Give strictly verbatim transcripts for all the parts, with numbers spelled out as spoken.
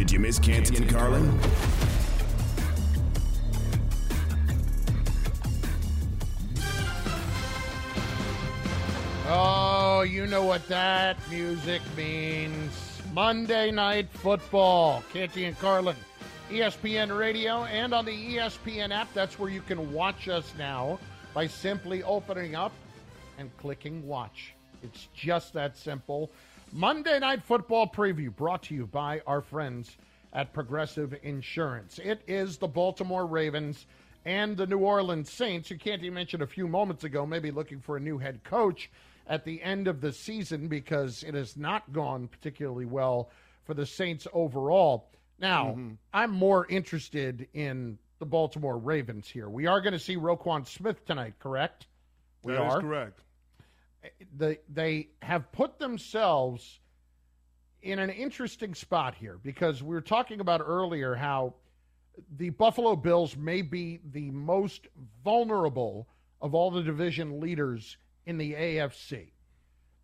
Did you miss Canty and Carlin? Oh, you know what that music means. Monday Night Football. Canty and Carlin. E S P N Radio and on the E S P N app. That's where you can watch us now by simply opening up and clicking watch. It's just that simple. Monday Night Football preview brought to you by our friends at Progressive Insurance. It is the Baltimore Ravens and the New Orleans Saints. You can't even mention a few moments ago, maybe looking for a new head coach at the end of the season because it has not gone particularly well for the Saints overall. Now, mm-hmm. I'm more interested in the Baltimore Ravens here. We are going to see Roquan Smith tonight, correct? We that are. Is correct. The, they have put themselves in an interesting spot here because we were talking about earlier how the Buffalo Bills may be the most vulnerable of all the division leaders in the A F C.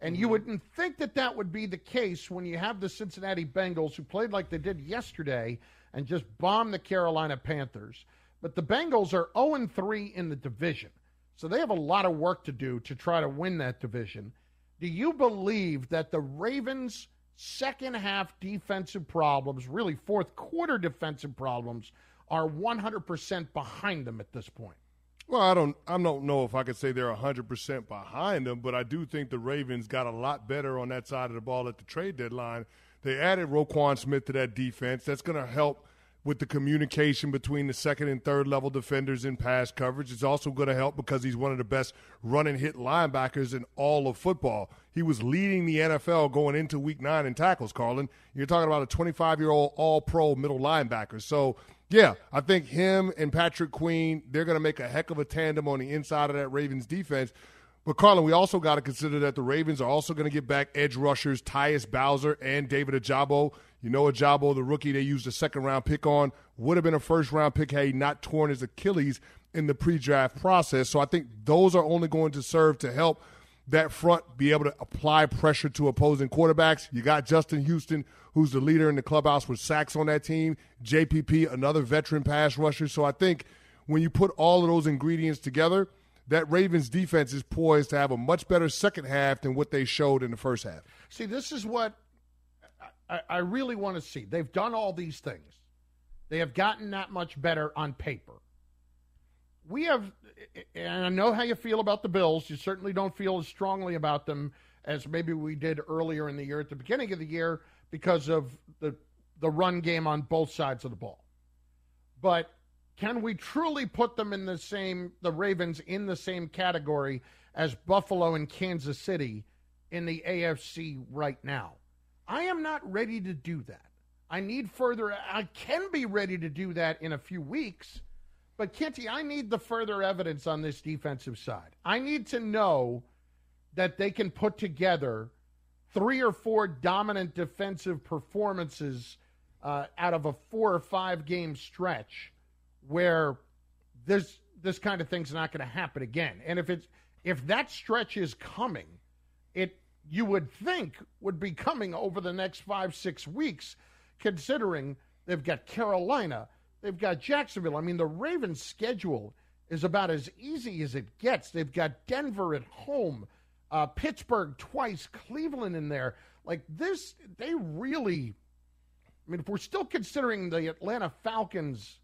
And mm-hmm. you wouldn't think that that would be the case when you have the Cincinnati Bengals, who played like they did yesterday and just bombed the Carolina Panthers. But the Bengals are oh and three in the division. So they have a lot of work to do to try to win that division. Do you believe that the Ravens' second-half defensive problems, really fourth-quarter defensive problems, are one hundred percent behind them at this point? Well, I don't I don't know if I could say they're one hundred percent behind them, but I do think the Ravens got a lot better on that side of the ball at the trade deadline. They added Roquan Smith to that defense. That's going to help with the communication between the second and third level defenders in pass coverage. It's also going to help because he's one of the best run and hit linebackers in all of football. He was leading the N F L going into week nine in tackles, Carlin. You're talking about a twenty-five-year-old all-pro middle linebacker. So, yeah, I think him and Patrick Queen, they're going to make a heck of a tandem on the inside of that Ravens defense. But, Carlin, we also got to consider that the Ravens are also going to get back edge rushers Tyus Bowser and David Ajabo. You know Ajabo, the rookie they used a second-round pick on, would have been a first-round pick had he not torn his Achilles in the pre-draft process. So I think those are only going to serve to help that front be able to apply pressure to opposing quarterbacks. You got Justin Houston, who's the leader in the clubhouse with sacks on that team. J P P, another veteran pass rusher. So I think when you put all of those ingredients together, that Ravens defense is poised to have a much better second half than what they showed in the first half. See, this is what I, I really want to see. They've done all these things. They have gotten that much better on paper. We have, and I know how you feel about the Bills. You certainly don't feel as strongly about them as maybe we did earlier in the year at the beginning of the year because of the the run game on both sides of the ball. But can we truly put them in the same, the Ravens in the same category as Buffalo and Kansas City in the A F C right now? I am not ready to do that. I need further, I can be ready to do that in a few weeks, but Kenty, I need the further evidence on this defensive side. I need to know that they can put together three or four dominant defensive performances uh, out of a four or five game stretch where this this kind of thing's not going to happen again. And if it's if that stretch is coming, it you would think would be coming over the next five, six weeks, considering they've got Carolina, they've got Jacksonville. I mean, the Ravens' schedule is about as easy as it gets. They've got Denver at home, uh, Pittsburgh twice, Cleveland in there. Like this, they really, I mean, if we're still considering the Atlanta Falcons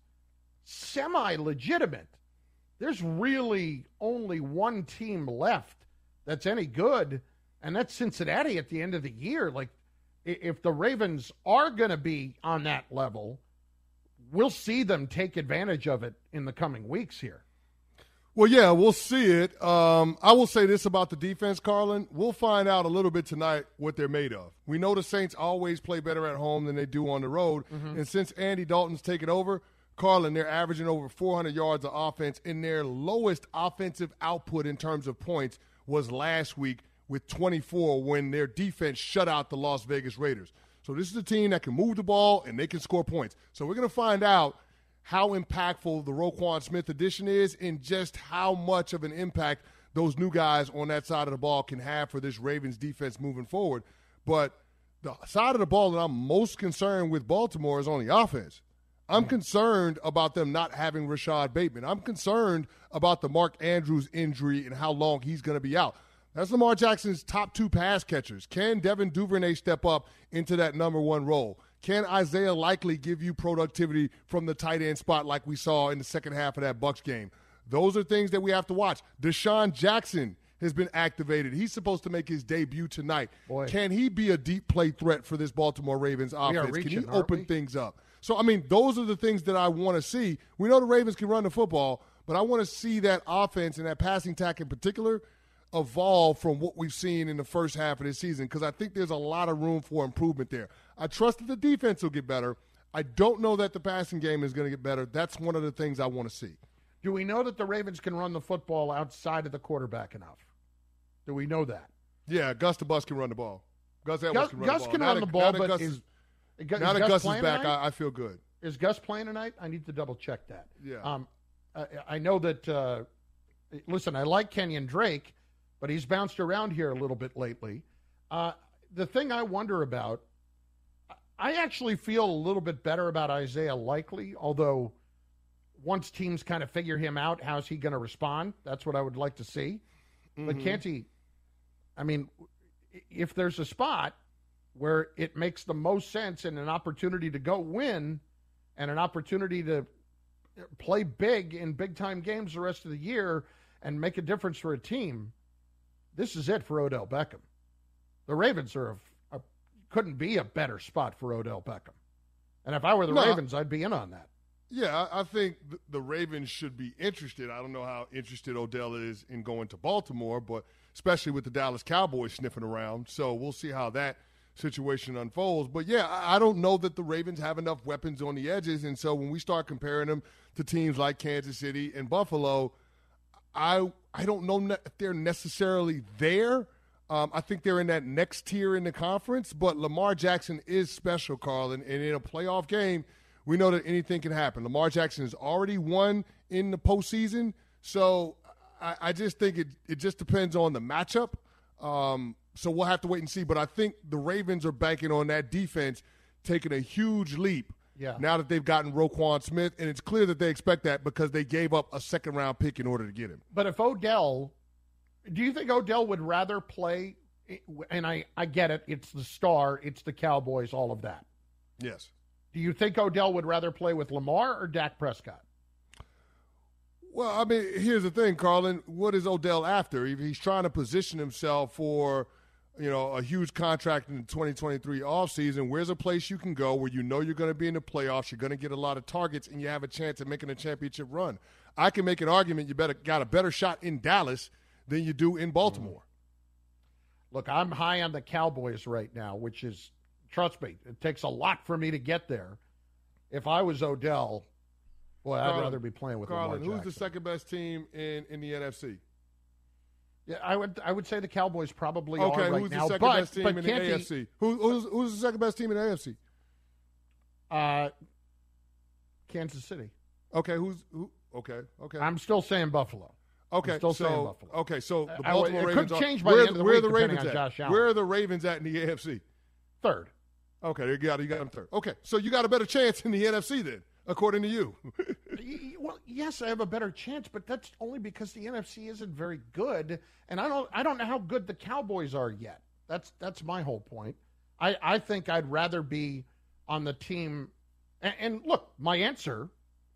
semi-legitimate, there's really only one team left that's any good, and that's Cincinnati at the end of the year. Like, if the Ravens are going to be on that level, we'll see them take advantage of it in the coming weeks here. Well, yeah, we'll see it. Um, I will say this about the defense, Carlin. We'll find out a little bit tonight what they're made of. We know the Saints always play better at home than they do on the road. Mm-hmm. And since Andy Dalton's taken over, Carlin, they're averaging over four hundred yards of offense, and their lowest offensive output in terms of points was last week with twenty-four when their defense shut out the Las Vegas Raiders. So this is a team that can move the ball and they can score points. So we're going to find out how impactful the Roquan Smith addition is and just how much of an impact those new guys on that side of the ball can have for this Ravens defense moving forward. But the side of the ball that I'm most concerned with Baltimore is on the offense. I'm concerned about them not having Rashad Bateman. I'm concerned about the Mark Andrews injury and how long he's going to be out. That's Lamar Jackson's top two pass catchers. Can Devin Duvernay step up into that number one role? Can Isaiah Likely give you productivity from the tight end spot like we saw in the second half of that Bucs game? Those are things that we have to watch. Deshaun Jackson has been activated. He's supposed to make his debut tonight. Boy. Can he be a deep play threat for this Baltimore Ravens offense? Reaching, can he open we? things up? So, I mean, those are the things that I want to see. We know the Ravens can run the football, but I want to see that offense and that passing attack in particular evolve from what we've seen in the first half of this season, because I think there's a lot of room for improvement there. I trust that the defense will get better. I don't know that the passing game is going to get better. That's one of the things I want to see. Do we know that the Ravens can run the football outside of the quarterback enough? Do we know that? Yeah, Gus the Bus can run the ball. Gus Edwards can run Gus the ball. Can run a, the ball, but Gus is, is, now is now that Gus, Gus is back, I, I feel good. Is Gus playing tonight? I need to double-check that. Yeah. Um, I, I know that uh, – listen, I like Kenyon Drake, but he's bounced around here a little bit lately. Uh, the thing I wonder about, I actually feel a little bit better about Isaiah Likely, although once teams kind of figure him out, how's he going to respond? That's what I would like to see. Mm-hmm. But can't he – I mean, if there's a spot where it makes the most sense and an opportunity to go win and an opportunity to play big in big-time games the rest of the year and make a difference for a team – this is it for Odell Beckham. The Ravens are a, a, couldn't be a better spot for Odell Beckham. And if I were the no, Ravens, I'd be in on that. Yeah, I think the Ravens should be interested. I don't know how interested Odell is in going to Baltimore, but especially with the Dallas Cowboys sniffing around. So we'll see how that situation unfolds. But, yeah, I don't know that the Ravens have enough weapons on the edges. And so when we start comparing them to teams like Kansas City and Buffalo, I – I don't know if they're necessarily there. Um, I think they're in that next tier in the conference, but Lamar Jackson is special, Carl, and, and in a playoff game, we know that anything can happen. Lamar Jackson has already won in the postseason, so I, I just think it, it just depends on the matchup. Um, so we'll have to wait and see, but I think the Ravens are banking on that defense taking a huge leap. Yeah. Now that they've gotten Roquan Smith, and it's clear that they expect that because they gave up a second-round pick in order to get him. But if Odell – do you think Odell would rather play – and I, I get it, it's the star, it's the Cowboys, all of that. Yes. Do you think Odell would rather play with Lamar or Dak Prescott? Well, I mean, here's the thing, Carlin. What is Odell after? He's trying to position himself for – you know, a huge contract in the twenty twenty-three offseason. Where's a place you can go where you know you're going to be in the playoffs, you're going to get a lot of targets, and you have a chance at making a championship run? I can make an argument you better got a better shot in Dallas than you do in Baltimore. Look, I'm high on the Cowboys right now, which is, trust me, it takes a lot for me to get there. If I was Odell, boy, Carlin, I'd rather be playing with Lamar Jackson. Who's the second-best team in, in the N F C? Yeah, I would I would say the Cowboys probably okay, are right who's now. Okay, who's, who's, who's the second best team in the A F C? Who's who's the second best team in the A F C? Uh, Kansas City. Okay, who's who? Okay, okay. I'm still saying Buffalo. Okay, I'm still so, saying Buffalo. Okay, so the Baltimore I, it Ravens. Could change by are, the end of the where week. Where are the Ravens at? Josh Allen. Where are the Ravens at in the A F C? Third. Okay, you got you got them third. Okay, so you got a better chance in the N F C then, according to you. Well, yes, I have a better chance, but that's only because the N F C isn't very good, and I don't I don't know how good the Cowboys are yet. That's that's my whole point. I, I think I'd rather be on the team. And, and, look, my answer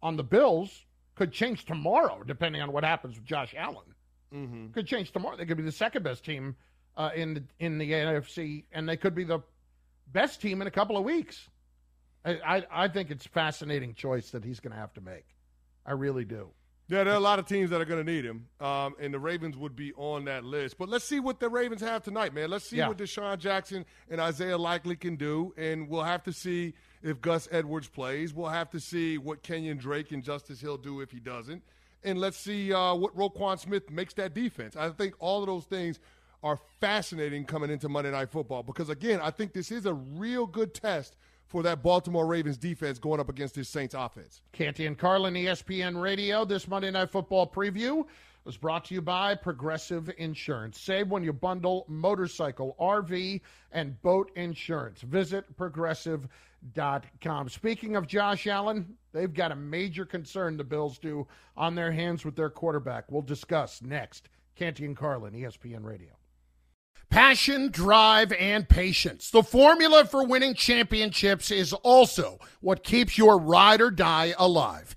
on the Bills could change tomorrow, depending on what happens with Josh Allen. Mm-hmm. Could change tomorrow. They could be the second-best team uh, in the, in the N F C, and they could be the best team in a couple of weeks. I, I, I think it's a fascinating choice that he's going to have to make. I really do. Yeah, there are a lot of teams that are going to need him, um, and the Ravens would be on that list. But let's see what the Ravens have tonight, man. Let's see yeah. what Deshaun Jackson and Isaiah Likely can do, and we'll have to see if Gus Edwards plays. We'll have to see what Kenyon Drake and Justice Hill do if he doesn't. And let's see uh, what Roquan Smith makes that defense. I think all of those things are fascinating coming into Monday Night Football because, again, I think this is a real good test for that Baltimore Ravens defense going up against this Saints offense. Canty and Carlin, E S P N Radio, this Monday Night Football preview. was brought to you by Progressive Insurance. Save when you bundle motorcycle, R V, and boat insurance. Visit Progressive dot com. Speaking of Josh Allen, they've got a major concern, the Bills do, on their hands with their quarterback. We'll discuss next. Canty and Carlin, E S P N Radio. Passion, drive, and patience. The formula for winning championships is also what keeps your ride or die alive.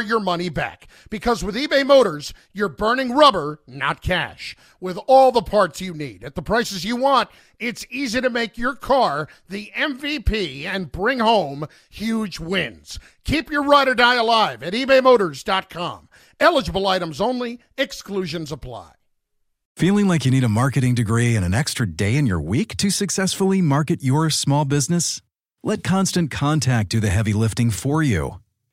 your money back. Because with eBay Motors, you're burning rubber, not cash. With all the parts you need at the prices you want, it's easy to make your car the M V P and bring home huge wins. Keep your ride or die alive at ebay motors dot com. Eligible items only. Exclusions apply. Feeling like you need a marketing degree and an extra day in your week to successfully market your small business? Let Constant Contact do the heavy lifting for you.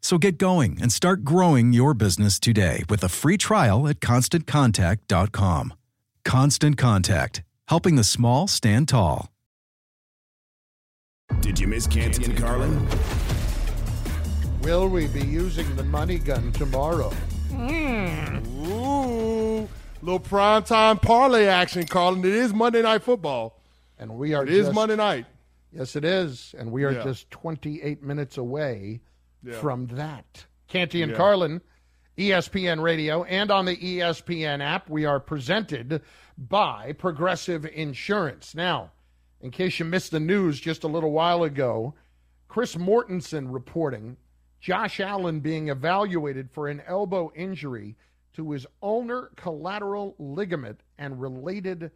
So get going and start growing your business today with a free trial at constant contact dot com. Constant Contact, helping the small stand tall. Did you miss Canty and Carlin? Will we be using the money gun tomorrow? Mm. Ooh, little primetime parlay action, Carlin. It is Monday Night Football. And we are. It just, is Monday night. Yes, it is. And we are yeah. just twenty-eight minutes away Yeah. from that. Canty and yeah. Carlin, E S P N Radio, and on the E S P N app, we are presented by Progressive Insurance. Now, in case you missed the news just a little while ago, Chris Mortensen reporting Josh Allen being evaluated for an elbow injury to his ulnar collateral ligament and related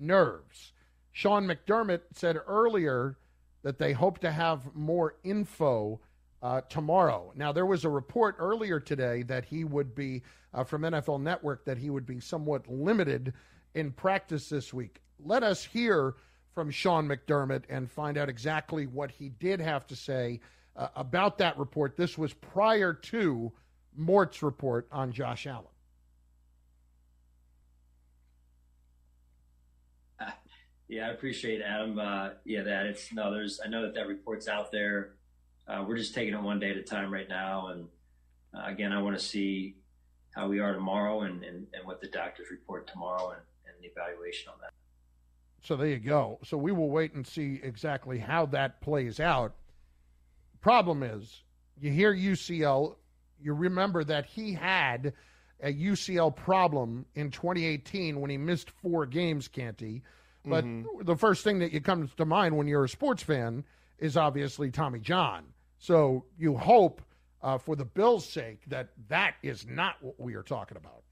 nerves. Sean McDermott said earlier that they hope to have more info Uh, tomorrow. Now, there was a report earlier today that he would be, uh, from N F L Network, that he would be somewhat limited in practice this week. Let us hear from Sean McDermott and find out exactly what he did have to say uh, about that report. This was prior to Mort's report on Josh Allen. Uh, yeah, I appreciate it, Adam. Uh, yeah, that it's no, there's, I know that that report's out there. Uh, we're just taking it one day at a time right now. And uh, again, I want to see how we are tomorrow and, and, and what the doctors report tomorrow and, and the evaluation on that. So there you go. So we will wait and see exactly how that plays out. Problem is, you hear U C L, you remember that he had a U C L problem in twenty eighteen when he missed four games, Canty. But mm-hmm. the first thing that you comes to mind when you're a sports fan is obviously Tommy John. So you hope uh, for the Bills' sake that that is not what we are talking about.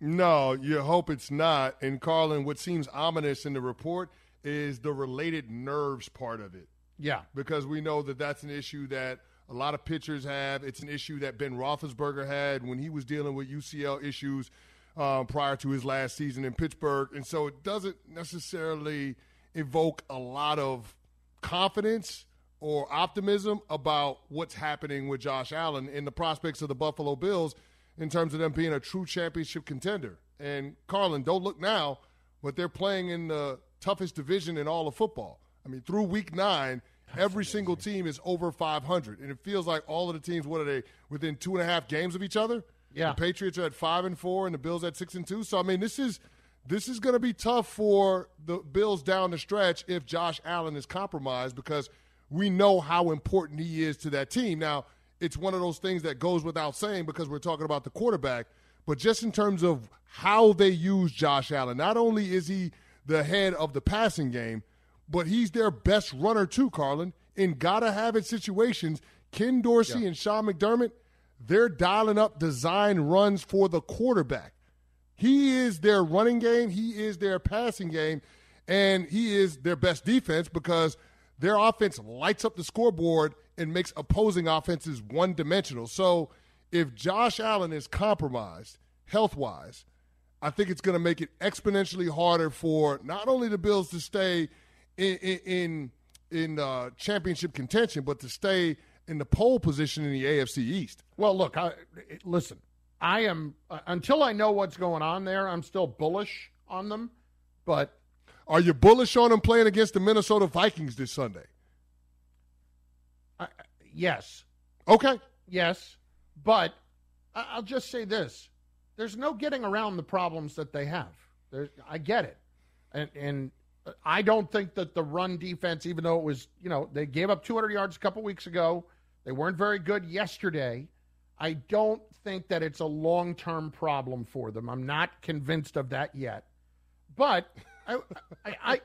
No, you hope it's not. And, Carlin, what seems ominous in the report is the related nerves part of it. Yeah. Because we know that that's an issue that a lot of pitchers have. It's an issue that Ben Roethlisberger had when he was dealing with U C L issues uh, prior to his last season in Pittsburgh. And so it doesn't necessarily evoke a lot of confidence or optimism about what's happening with Josh Allen and the prospects of the Buffalo Bills in terms of them being a true championship contender. And, Carlin, don't look now, but they're playing in the toughest division in all of football. I mean, through week nine, That's every amazing. single team is over five hundred. And it feels like all of the teams, what are they, within two and a half games of each other? Yeah. The Patriots are at five and four and the Bills at six and two. So, I mean, this is – This is going to be tough for the Bills down the stretch if Josh Allen is compromised because we know how important he is to that team. Now, it's one of those things that goes without saying because we're talking about the quarterback, but just in terms of how they use Josh Allen, not only is he the head of the passing game, but he's their best runner too, Carlin. In gotta-have-it situations, Ken Dorsey yeah. and Sean McDermott, they're dialing up design runs for the quarterback. He is their running game. He is their passing game. And he is their best defense because their offense lights up the scoreboard and makes opposing offenses one-dimensional. So if Josh Allen is compromised health-wise, I think it's going to make it exponentially harder for not only the Bills to stay in in, in uh, championship contention, but to stay in the pole position in the A F C East. Well, look, I, listen, I am uh, until I know what's going on there, I'm still bullish on them. But are you bullish on them playing against the Minnesota Vikings this Sunday? Uh, yes. Okay. Yes, but I'll just say this. There's no getting around the problems that they have. There's, I get it. And, and I don't think that the run defense, even though it was, you know, they gave up two hundred yards a couple weeks ago. They weren't very good yesterday. I don't think that it's a long-term problem for them. I'm not convinced of that yet. But I I, I,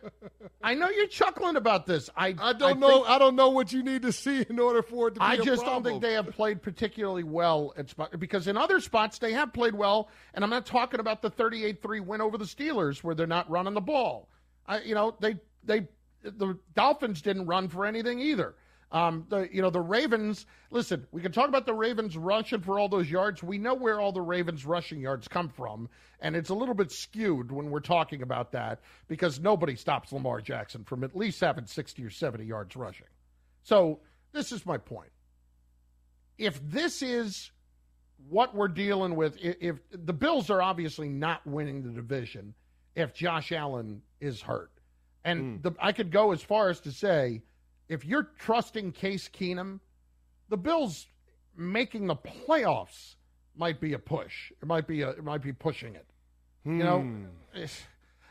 I know you're chuckling about this. I, I don't I know. Think, I don't know what you need to see in order for it to be I a just problem. Don't think they have played particularly well at spot, because in other spots they have played well. And I'm not talking about the thirty-eight three win over the Steelers where they're not running the ball. I, you know, they they the Dolphins didn't run for anything either. Um, the you know the Ravens. Listen, we can talk about the Ravens rushing for all those yards. We know where all the Ravens rushing yards come from, and it's a little bit skewed when we're talking about that because nobody stops Lamar Jackson from at least having sixty or seventy yards rushing. So this is my point. If this is what we're dealing with, if, if the Bills are obviously not winning the division, if Josh Allen is hurt, and mm. the, I could go as far as to say, if you're trusting Case Keenum, the Bills making the playoffs might be a push. It might be a, it might be pushing it. Hmm. You know,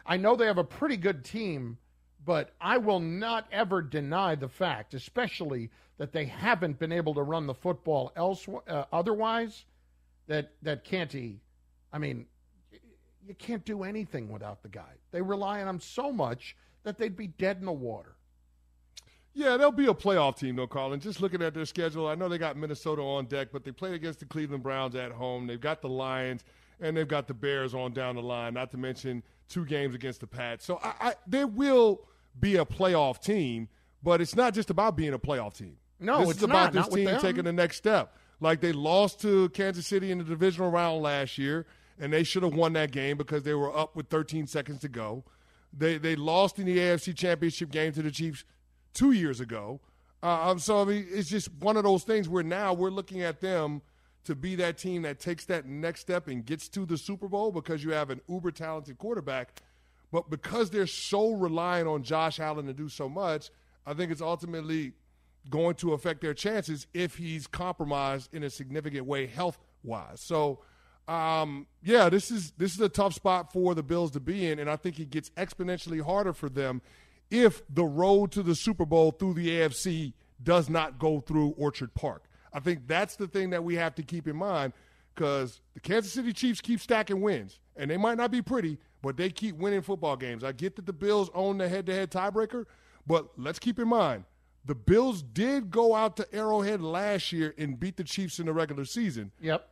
I know they have a pretty good team, but I will not ever deny the fact, especially that they haven't been able to run the football elsewhere. Uh, otherwise, that that Canty, I mean, you can't do anything without the guy. They rely on him so much that they'd be dead in the water. Yeah, they'll be a playoff team, though, Carlin. Just looking at their schedule, I know they got Minnesota on deck, but they played against the Cleveland Browns at home. They've got the Lions, and they've got the Bears on down the line, not to mention two games against the Pats. So I, I, they will be a playoff team, but it's not just about being a playoff team. No, it's, it's about not. This not team taking the next step. Like, they lost to Kansas City in the divisional round last year, and they should have won that game because they were up with thirteen seconds to go. They, they lost in the A F C Championship game to the Chiefs two years ago. Uh, so, I mean, it's just one of those things where now we're looking at them to be that team that takes that next step and gets to the Super Bowl because you have an uber-talented quarterback. But because they're so reliant on Josh Allen to do so much, I think it's ultimately going to affect their chances if he's compromised in a significant way health-wise. So, um, yeah, this is this is a tough spot for the Bills to be in, and I think it gets exponentially harder for them if the road to the Super Bowl through the A F C does not go through Orchard Park. I think that's the thing that we have to keep in mind because the Kansas City Chiefs keep stacking wins, and they might not be pretty, but they keep winning football games. I get that the Bills own the head-to-head tiebreaker, but let's keep in mind, the Bills did go out to Arrowhead last year and beat the Chiefs in the regular season. Yep.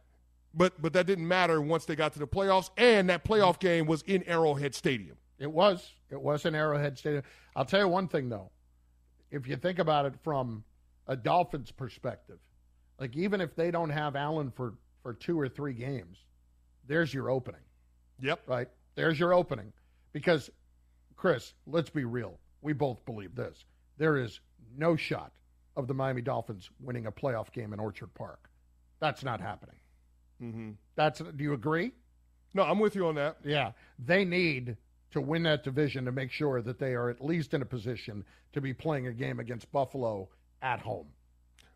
But but that didn't matter once they got to the playoffs, and that playoff game was in Arrowhead Stadium. It was. It was an Arrowhead Stadium. I'll tell you one thing, though. If you think about it from a Dolphins perspective, like even if they don't have Allen for, for two or three games, there's your opening. Yep. Right? There's your opening. Because, Chris, let's be real. We both believe this. There is no shot of the Miami Dolphins winning a playoff game in Orchard Park. That's not happening. Mm-hmm. That's. Do you agree? No, I'm with you on that. Yeah. They need to win that division to make sure that they are at least in a position to be playing a game against Buffalo at home.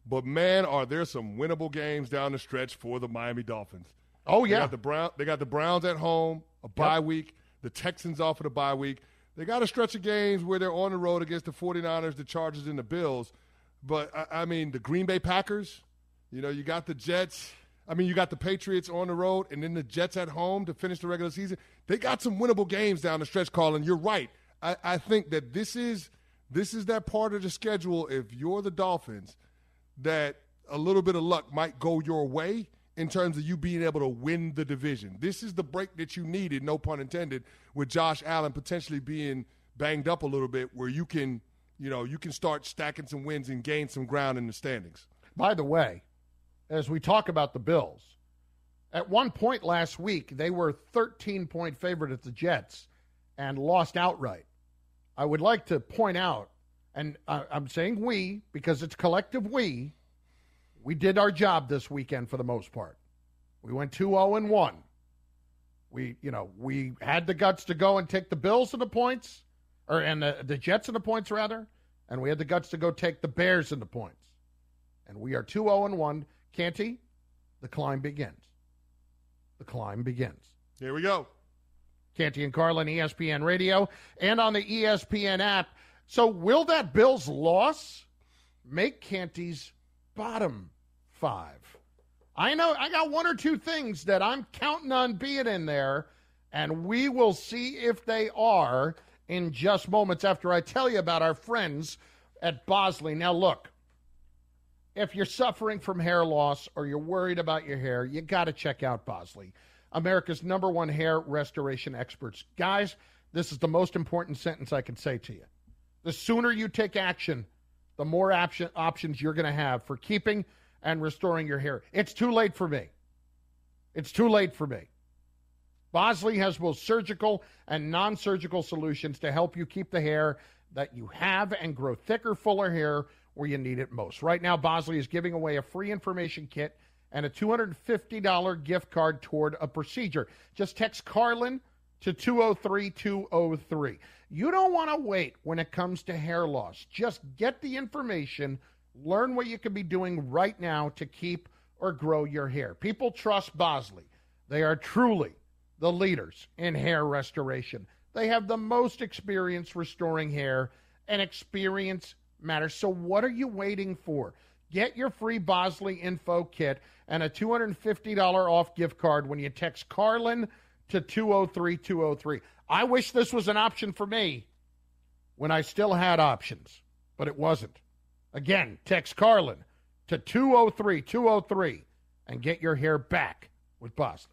But, man, are there some winnable games down the stretch for the Miami Dolphins. Oh, yeah. They got the, Brown, they got the Browns at home, a bye yep. week, the Texans off of the bye week. They got a stretch of games where they're on the road against the forty-niners, the Chargers, and the Bills. But, I, I mean, the Green Bay Packers, you know, you got the Jets. I mean, you got the Patriots on the road and then the Jets at home to finish the regular season. They got some winnable games down the stretch, Carlin. You're right. I, I think that this is this is that part of the schedule, if you're the Dolphins, that a little bit of luck might go your way in terms of you being able to win the division. This is the break that you needed, no pun intended, with Josh Allen potentially being banged up a little bit, where you can, you know, you can start stacking some wins and gain some ground in the standings. By the way, as we talk about the Bills, at one point last week, they were thirteen-point favorite at the Jets and lost outright. I would like to point out, and I'm saying we because it's collective we, we did our job this weekend for the most part. We went two oh and one. We, you know, we had the guts to go and take the Bills in the points, or and the, the Jets in the points, rather, and we had the guts to go take the Bears in the points. And we are two oh and one. Canty, the climb begins. The climb begins. Here we go. Canty and Carlin, E S P N Radio, and on the E S P N app. So will that Bills loss make Canty's bottom five? I know I got one or two things that I'm counting on being in there, and we will see if they are in just moments after I tell you about our friends at Bosley. Now, look. If you're suffering from hair loss or you're worried about your hair, you got to check out Bosley, America's number one hair restoration experts. Guys, this is the most important sentence I can say to you. The sooner you take action, the more option, options you're going to have for keeping and restoring your hair. It's too late for me. It's too late for me. Bosley has both surgical and non-surgical solutions to help you keep the hair that you have and grow thicker, fuller hair where you need it most. Right now, Bosley is giving away a free information kit and a two hundred fifty dollars gift card toward a procedure. Just text Carlin to two oh three two oh three. You don't want to wait when it comes to hair loss. Just get the information, learn what you can be doing right now to keep or grow your hair. People trust Bosley. They are truly the leaders in hair restoration. They have the most experience restoring hair, and experience matters. So what are you waiting for? Get your free Bosley info kit and a two hundred fifty dollars off gift card when you text Carlin to two oh three two oh three. I wish this was an option for me when I still had options, but it wasn't. Again, text Carlin to two oh three two oh three and get your hair back with Bosley.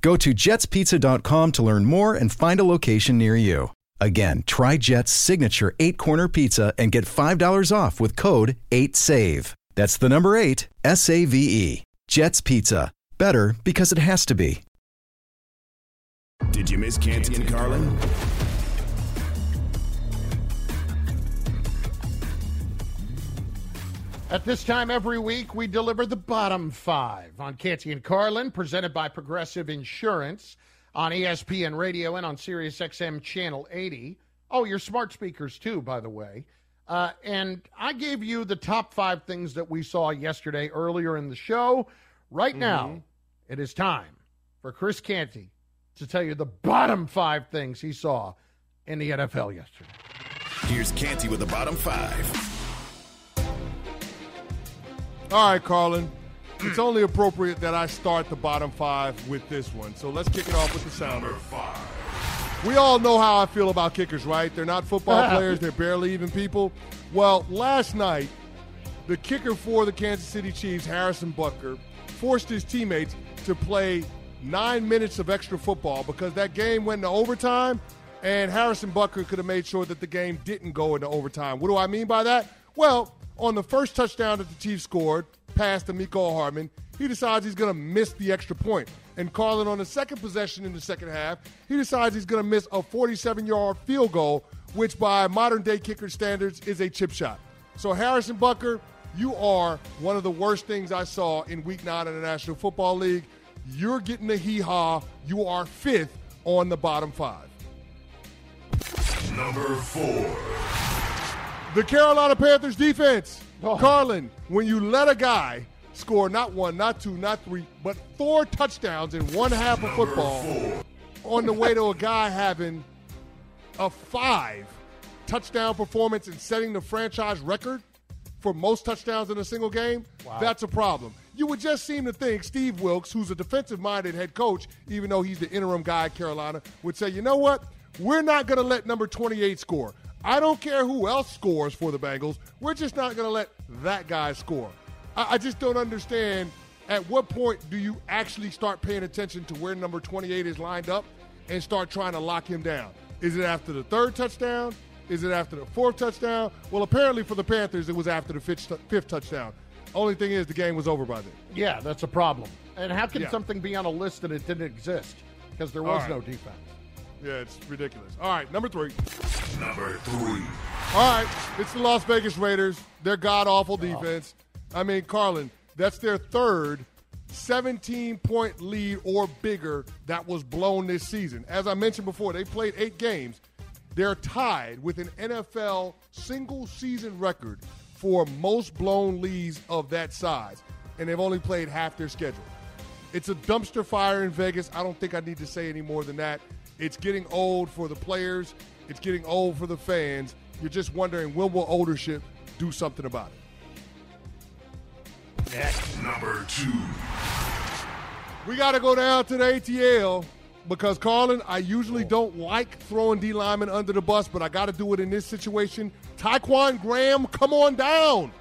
Go to jets pizza dot com to learn more and find a location near you. Again, try Jet's signature eight-corner pizza and get five dollars off with code eight save. That's the number eight, S A V E. Jet's Pizza. Better because it has to be. Did you miss Canty and Carlin? At this time every week, we deliver the bottom five on Canty and Carlin, presented by Progressive Insurance, on E S P N Radio and on Sirius X M Channel eighty. Oh, your smart speakers, too, by the way. Uh, and I gave you the top five things that we saw yesterday earlier in the show. Right mm-hmm. now, it is time for Chris Canty to tell you the bottom five things he saw in the N F L yesterday. Here's Canty with the bottom five. All right, Carlin, it's only appropriate that I start the bottom five with this one. So let's kick it off with the sounder. Number five. We all know how I feel about kickers, right? They're not football players. They're barely even people. Well, last night, the kicker for the Kansas City Chiefs, Harrison Butker, forced his teammates to play nine minutes of extra football because that game went into overtime, and Harrison Butker could have made sure that the game didn't go into overtime. What do I mean by that? Well, on the first touchdown that the Chiefs scored, past Mecole Hardman, he decides he's going to miss the extra point. And Carlin, on the second possession in the second half, he decides he's going to miss a forty-seven-yard field goal, which by modern-day kicker standards is a chip shot. So Harrison Butker, you are one of the worst things I saw in Week nine of the National Football League. You're getting the hee-haw. You are fifth on the bottom five. Number four. The Carolina Panthers defense. Oh. Carlin, when you let a guy score not one, not two, not three, but four touchdowns in one half of Number football four. On the way to a guy having a five-touchdown performance and setting the franchise record for most touchdowns in a single game, wow. That's a problem. You would just seem to think Steve Wilks, who's a defensive-minded head coach, even though he's the interim guy at Carolina, would say, you know what? We're not going to let number twenty-eight score. I don't care who else scores for the Bengals. We're just not going to let that guy score. I, I just don't understand at what point do you actually start paying attention to where number twenty-eight is lined up and start trying to lock him down. Is it after the third touchdown? Is it after the fourth touchdown? Well, apparently for the Panthers, it was after the fifth, fifth touchdown. Only thing is the game was over by then. Yeah, that's a problem. And how can yeah. something be on a list that it didn't exist? Because there was right. no defense. Yeah, it's ridiculous. All right, number three. Number three. All right, it's the Las Vegas Raiders. They're god-awful defense. Oh. I mean, Carlin, that's their third seventeen-point lead or bigger that was blown this season. As I mentioned before, they played eight games. They're tied with an N F L single-season record for most blown leads of that size, and they've only played half their schedule. It's a dumpster fire in Vegas. I don't think I need to say any more than that. It's getting old for the players. It's getting old for the fans. You're just wondering, when will ownership do something about it? Next, number two. We got to go down to the A T L because, Carlin, I usually oh. don't like throwing D linemen under the bus, but I got to do it in this situation. Tyquan Graham, come on down.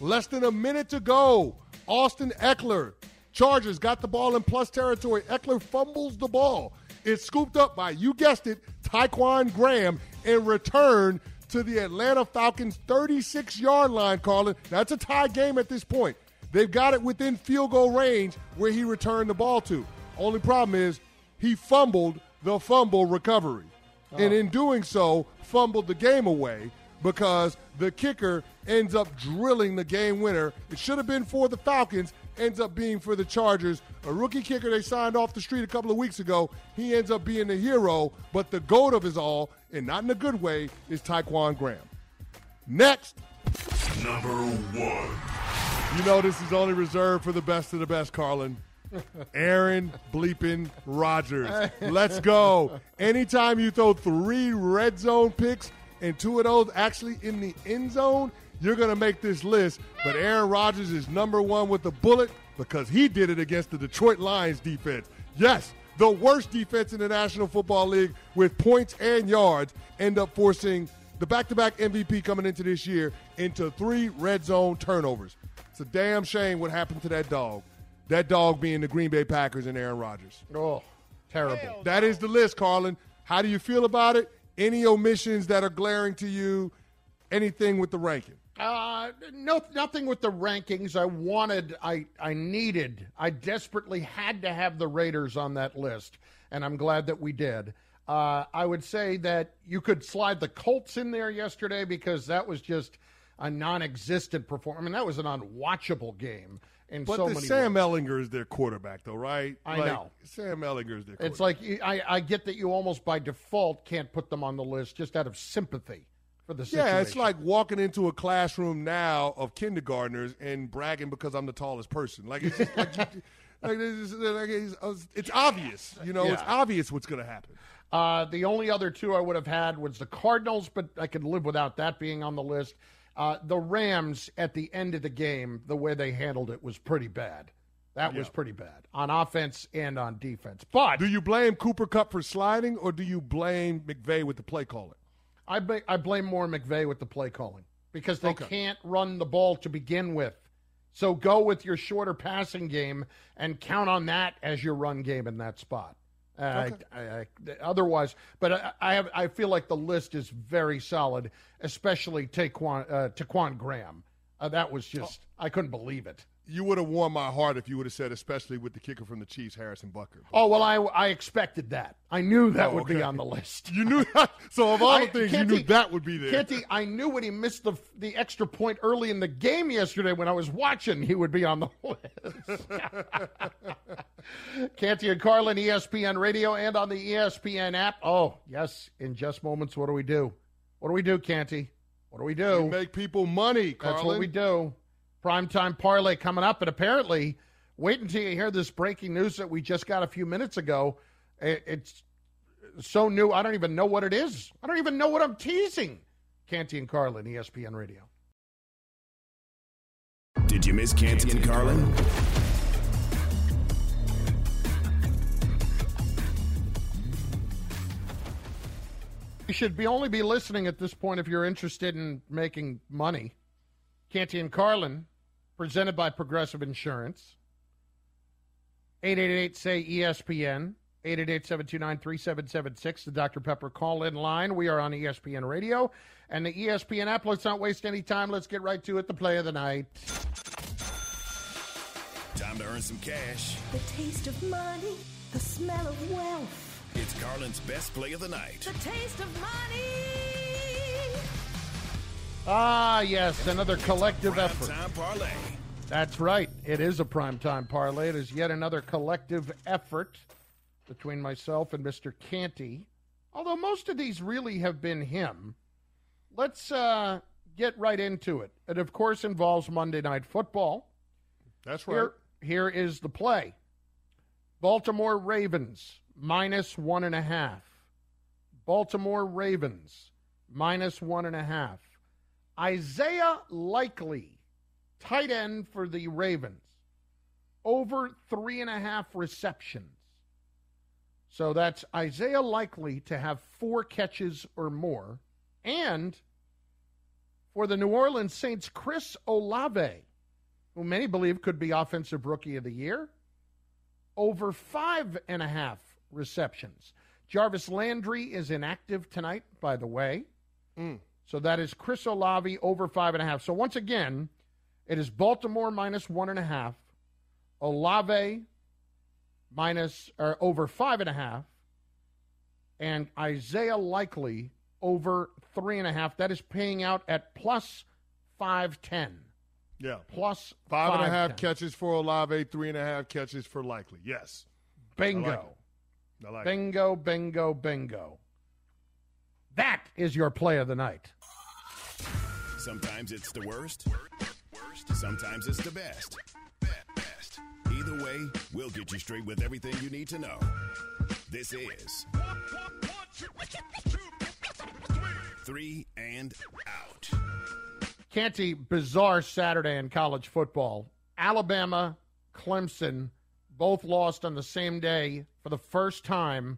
Less than a minute to go. Austin Eckler. Chargers got the ball in plus territory. Eckler fumbles the ball. It's scooped up by, you guessed it, Tyquan Graham, and returned to the Atlanta Falcons' thirty-six-yard line, Carlin. That's a tie game at this point. They've got it within field goal range where he returned the ball to. Only problem is he fumbled the fumble recovery. Oh. And in doing so, fumbled the game away because the kicker ends up drilling the game winner. It should have been for the Falcons. Ends up being for the Chargers. A rookie kicker they signed off the street a couple of weeks ago. He ends up being the hero, but the goat of his all, and not in a good way, is Tyquan Graham. Next. Number one. You know this is only reserved for the best of the best, Carlin. Aaron bleeping Rodgers. Let's go. Anytime you throw three red zone picks and two of those actually in the end zone, you're going to make this list, but Aaron Rodgers is number one with the bullet because he did it against the Detroit Lions defense. Yes, the worst defense in the National Football League with points and yards end up forcing the back-to-back M V P coming into this year into three red zone turnovers. It's a damn shame what happened to that dog, that dog being the Green Bay Packers and Aaron Rodgers. Oh, terrible. Hell that no. is the list, Carlin. How do you feel about it? Any omissions that are glaring to you? Anything with the ranking? Uh, no, nothing with the rankings. I wanted, I, I needed, I desperately had to have the Raiders on that list, and I'm glad that we did. Uh, I would say that you could slide the Colts in there yesterday because that was just a non-existent performance. I mean, that was an unwatchable game in but so many ways. But Sam Ellinger is their quarterback, though, right? I like, know. Sam Ellinger is their quarterback. It's like I, I get that you almost by default can't put them on the list just out of sympathy. Yeah, it's like walking into a classroom now of kindergartners and bragging because I'm the tallest person. Like it's just, like, like, it's, just, like it's, it's obvious, you know. Yeah. It's obvious what's going to happen. Uh, the only other two I would have had was the Cardinals, but I could live without that being on the list. Uh, the Rams at the end of the game, the way they handled it was pretty bad. That yeah. was pretty bad on offense and on defense. But do you blame Cooper Kupp for sliding, or do you blame McVay with the play calling? I, ba- I blame more McVay with the play calling because they okay. can't run the ball to begin with. So go with your shorter passing game and count on that as your run game in that spot. Uh, okay. I, I, otherwise, but I, I have I feel like the list is very solid, especially Tyquan uh, Tyquan Graham. Uh, that was just oh. I couldn't believe it. You would have won my heart if you would have said, especially with the kicker from the Chiefs, Harrison Butker. But oh, well, I, I expected that. I knew that oh, would okay. be on the list. You knew that? So of all I, the things, Kenty, you knew that would be there. Kenty, I knew when he missed the the extra point early in the game yesterday when I was watching, he would be on the list. Kenty and Carlin, E S P N Radio, and on the E S P N app. Oh, yes, in just moments, what do we do? What do we do, Kenty? What do we do? We make people money, Carlin. That's what we do. Primetime parlay coming up, and apparently, wait until you hear this breaking news that we just got a few minutes ago. It's so new, I don't even know what it is. I don't even know what I'm teasing. Canty and Carlin, E S P N Radio. Did you miss Canty and Carlin? You should be only be listening at this point if you're interested in making money. Canty and Carlin. Presented by Progressive Insurance. eight eight eight, say, E S P N. eight eight eight, seven two nine, three seven seven six. The Doctor Pepper call-in line. We are on E S P N Radio and the E S P N app. Let's not waste any time. Let's get right to it. The play of the night. Time to earn some cash. The taste of money. The smell of wealth. It's Carlin's best play of the night. The taste of money. Ah, yes, another collective effort. Primetime parlay. That's right. It is a primetime parlay. It is yet another collective effort between myself and Mister Canty, although most of these really have been him. Let's uh, get right into it. It, of course, involves Monday Night Football. That's right. Here, here is the play. Baltimore Ravens, minus one and a half. Baltimore Ravens, minus one and a half. Isaiah Likely, tight end for the Ravens, over three and a half receptions. So that's Isaiah Likely to have four catches or more. And for the New Orleans Saints, Chris Olave, who many believe could be Offensive Rookie of the Year, over five and a half receptions. Jarvis Landry is inactive tonight, by the way. Mm. So that is Chris Olave over five and a half. So once again, it is Baltimore minus one and a half, Olave minus or over five and a half, and Isaiah Likely over three and a half. That is paying out at plus five ten. Yeah, plus five, five and a half ten. Catches for Olave, three and a half catches for Likely. Yes, bingo, I like it. I like bingo, it. bingo, bingo, bingo. That is your play of the night. Sometimes it's the worst. Sometimes it's the best. Either way, we'll get you straight with everything you need to know. This is Three and Out. Canty, bizarre Saturday in college football. Alabama, Clemson, both lost on the same day for the first time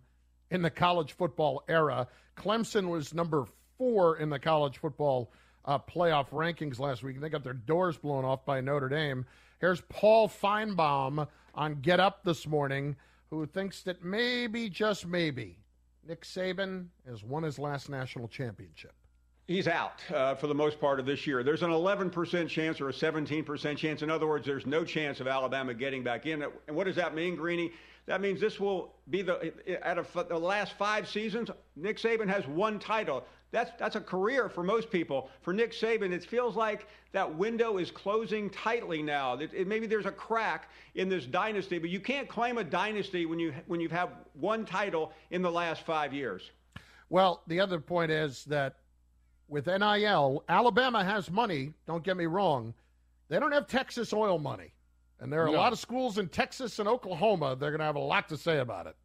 in the college football era. Clemson was number four in the college football uh, playoff rankings last week, and they got their doors blown off by Notre Dame. Here's Paul Feinbaum on Get Up this morning, who thinks that maybe, just maybe, Nick Saban has won his last national championship. He's out uh, for the most part of this year. There's an eleven percent chance or a seventeen percent chance. In other words, there's no chance of Alabama getting back in. And what does that mean, Greeny? That means this will be the out of the last five seasons, Nick Saban has one title. That's that's a career for most people. For Nick Saban, it feels like that window is closing tightly now. It, it, maybe there's a crack in this dynasty, but you can't claim a dynasty when you when you've had one title in the last five years. Well, the other point is that with N I L, Alabama has money. Don't get me wrong; they don't have Texas oil money. And there are no. a lot of schools in Texas and Oklahoma. They're going to have a lot to say about it.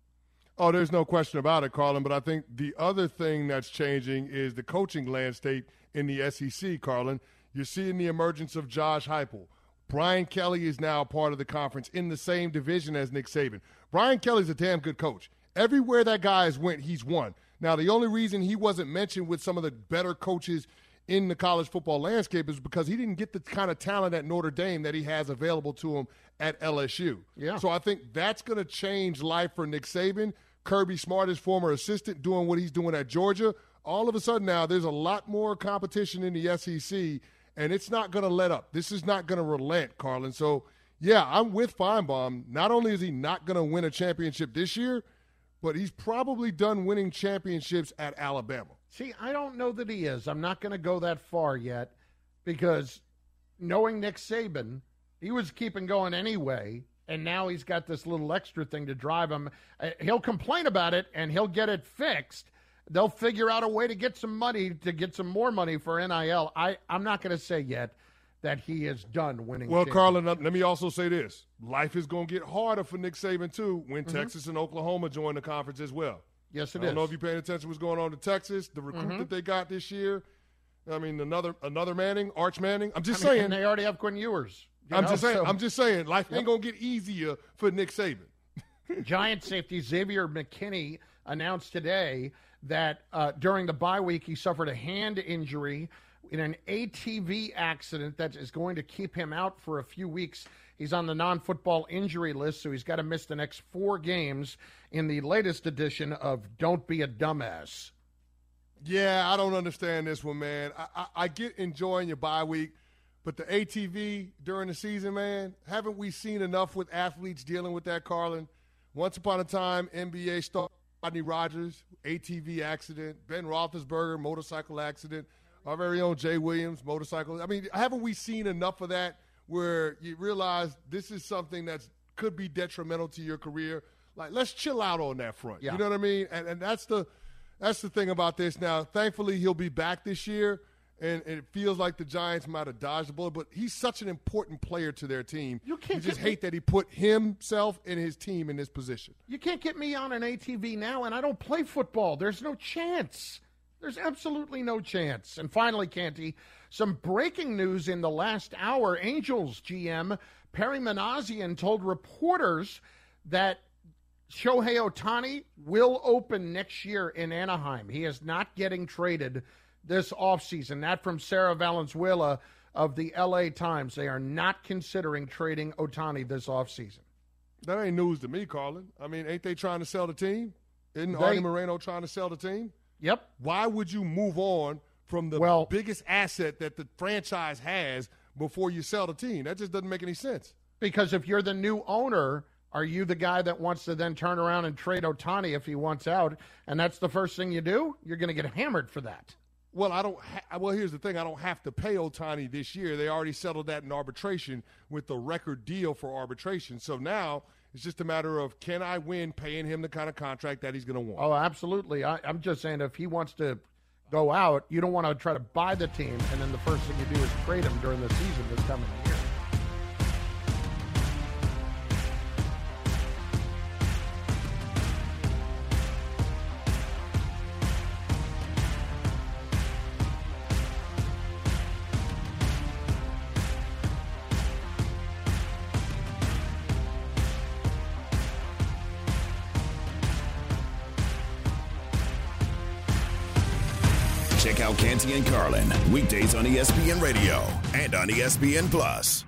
Oh, there's no question about it, Carlin. But I think the other thing that's changing is the coaching landscape in the S E C, Carlin. You're seeing the emergence of Josh Heupel. Brian Kelly is now part of the conference in the same division as Nick Saban. Brian Kelly's a damn good coach. Everywhere that guy has went, he's won. Now, the only reason he wasn't mentioned with some of the better coaches in the college football landscape is because he didn't get the kind of talent at Notre Dame that he has available to him at L S U. Yeah. So I think that's going to change life for Nick Saban. Kirby Smart, his former assistant, doing what he's doing at Georgia. All of a sudden now there's a lot more competition in the S E C, and it's not going to let up. This is not going to relent, Carlin. So, yeah, I'm with Feinbaum. Not only is he not going to win a championship this year, but he's probably done winning championships at Alabama. See, I don't know that he is. I'm not going to go that far yet because knowing Nick Saban, he was keeping going anyway, and now he's got this little extra thing to drive him. He'll complain about it, and he'll get it fixed. They'll figure out a way to get some money, to get some more money for N I L. I, I'm not going to say yet that he is done winning. Well, Carlin, let me also say this. Life is going to get harder for Nick Saban, too, when mm-hmm. Texas and Oklahoma join the conference as well. Yes, it is. I don't is. know if you're paying attention to what's going on to Texas, the recruit mm-hmm. that they got this year. I mean, another another Manning, Arch Manning. I'm just I mean, saying. And they already have Quinn Ewers. I'm know, just saying. So. I'm just saying. Life yep. ain't going to get easier for Nick Saban. Giant safety Xavier McKinney announced today that uh, during the bye week he suffered a hand injury in an A T V accident that is going to keep him out for a few weeks. He's on the non-football injury list, so he's got to miss the next four games in the latest edition of Don't Be a Dumbass. Yeah, I don't understand this one, man. I, I, I get enjoying your bye week, but the A T V during the season, man, haven't we seen enough with athletes dealing with that, Carlin? Once upon a time, N B A star Rodney Rogers, A T V accident, Ben Roethlisberger, motorcycle accident, our very own Jay Williams, motorcycle. I mean, haven't we seen enough of that where you realize this is something that could be detrimental to your career? Like, let's chill out on that front. Yeah. You know what I mean? And and that's the that's the thing about this now. Thankfully, he'll be back this year, and, and it feels like the Giants might have dodged the bullet, but he's such an important player to their team. You can't you just hate me. that he put himself and his team in this position. You can't get me on an A T V now, and I don't play football. There's no chance. There's absolutely no chance. And finally, Canty, some breaking news in the last hour. Angels G M Perry Manassian told reporters that Shohei Ohtani will open next year in Anaheim. He is not getting traded this offseason. That from Sarah Valenzuela of the L A Times. They are not considering trading Ohtani this offseason. That ain't news to me, Carlin. I mean, ain't they trying to sell the team? Isn't they, Artie Moreno trying to sell the team? Yep. Why would you move on from the well, biggest asset that the franchise has before you sell the team? That just doesn't make any sense. Because if you're the new owner, are you the guy that wants to then turn around and trade Ohtani if he wants out? And that's the first thing you do? You're going to get hammered for that. Well, I don't. Ha- well, here's the thing. I don't have to pay Ohtani this year. They already settled that in arbitration with the record deal for arbitration. So now it's just a matter of, can I win paying him the kind of contract that he's going to want? Oh, absolutely. I, I'm just saying, if he wants to go out, you don't want to try to buy the team, and then the first thing you do is trade him during the season this coming year. Check out Canty and Carlin weekdays on E S P N Radio and on E S P N Plus.